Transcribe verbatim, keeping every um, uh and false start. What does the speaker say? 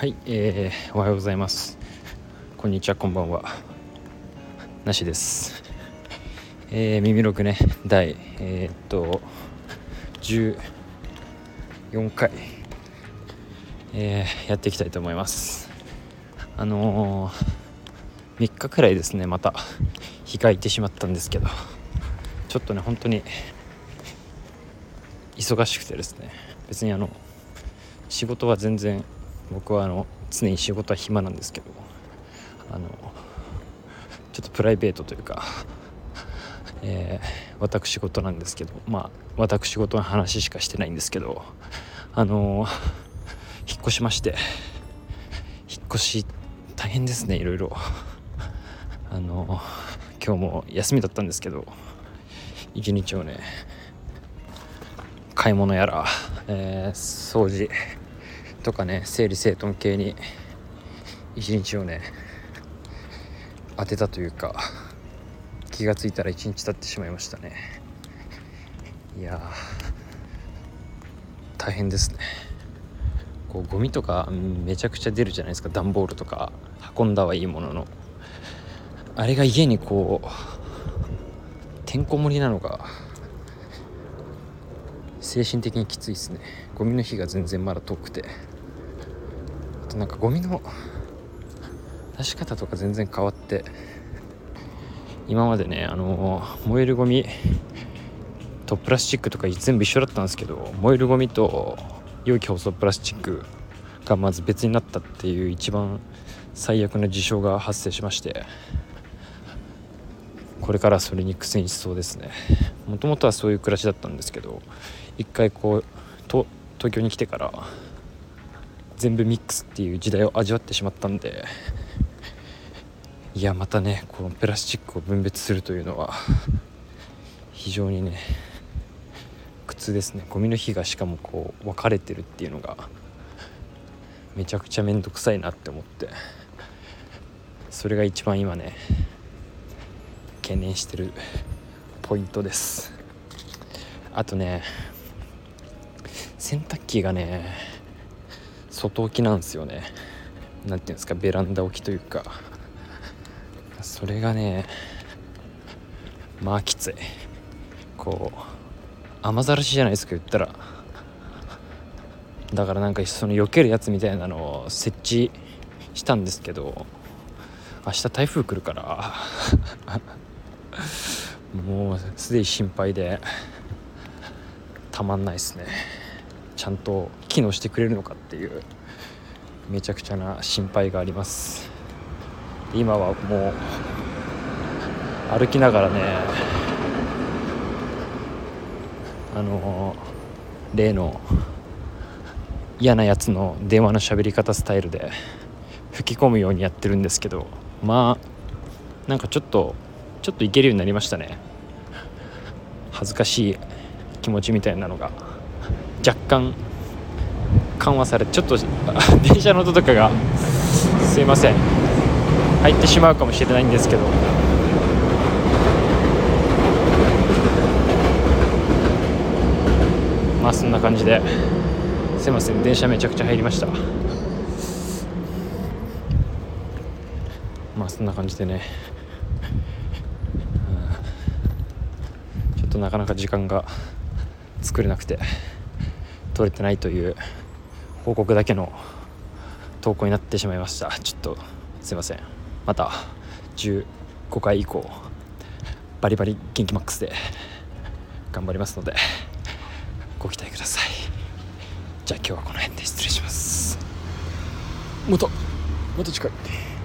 はい、えー、おはようございます、こんにちは、こんばんは、なしです。えー、耳録ね、第えー、っとじゅうよんかい、えー、やっていきたいと思います。あのー、みっかくらいですね、また控えてしまったんですけど、ちょっとね本当に忙しくてですね、別にあの仕事は全然、僕はあの常に仕事は暇なんですけど、あのちょっとプライベートというか、えー、私事なんですけど、まあ私事の話しかしてないんですけど、あのー、引っ越しまして、引っ越し大変ですね、いろいろ。あのー、今日も休みだったんですけど、一日をね、買い物やら、えー、掃除とかね、整理整頓系に一日をね当てたというか、気がついたら一日経ってしまいましたね。いや大変ですね。こうゴミとかめちゃくちゃ出るじゃないですか、段ボールとか運んだはいいものの、あれが家にこうてんこ盛りなのが精神的にきついですね。ゴミの日が全然まだ遠くて、あとなんかゴミの出し方とか全然変わって、今までね、あのー、燃えるゴミとプラスチックとか全部一緒だったんですけど、燃えるゴミと容器包装プラスチックがまず別になったっていう一番最悪な事象が発生しまして、これからそれに苦戦しそうですね。もともとはそういう暮らしだったんですけど、一回こうと東京に来てから全部ミックスっていう時代を味わってしまったんで、いやまたね、このプラスチックを分別するというのは非常にね苦痛ですね。ゴミの日がしかもこう分かれてるっていうのがめちゃくちゃめんどくさいなって思って、それが一番今ね懸念してるポイントです。あとね、洗濯機がね外置きなんですよね。なんていうんですか、ベランダ置きというか、それがねまあきつい。こう雨ざらしじゃないですか、言ったら。だからなんかその避けるやつみたいなのを設置したんですけど、明日台風来るからもうすでに心配でたまんないですね。ちゃんと機能してくれるのかっていうめちゃくちゃな心配があります。今はもう歩きながらね、あの例の嫌なやつの電話の喋り方スタイルで吹き込むようにやってるんですけど、まあなんかちょっとちょっといけるようになりましたね。恥ずかしい気持ちみたいなのが若干緩和され、ちょっと電車の音とかがすいません入ってしまうかもしれないんですけど、まあそんな感じで、すいません電車めちゃくちゃ入りました。まあそんな感じでね、ちょっとなかなか時間が作れなくて取れてないという報告だけの投稿になってしまいました。ちょっとすいません。またじゅうごかい以降バリバリ元気マックスで頑張りますのでご期待ください。じゃあ今日はこの辺で失礼します。またまた近い。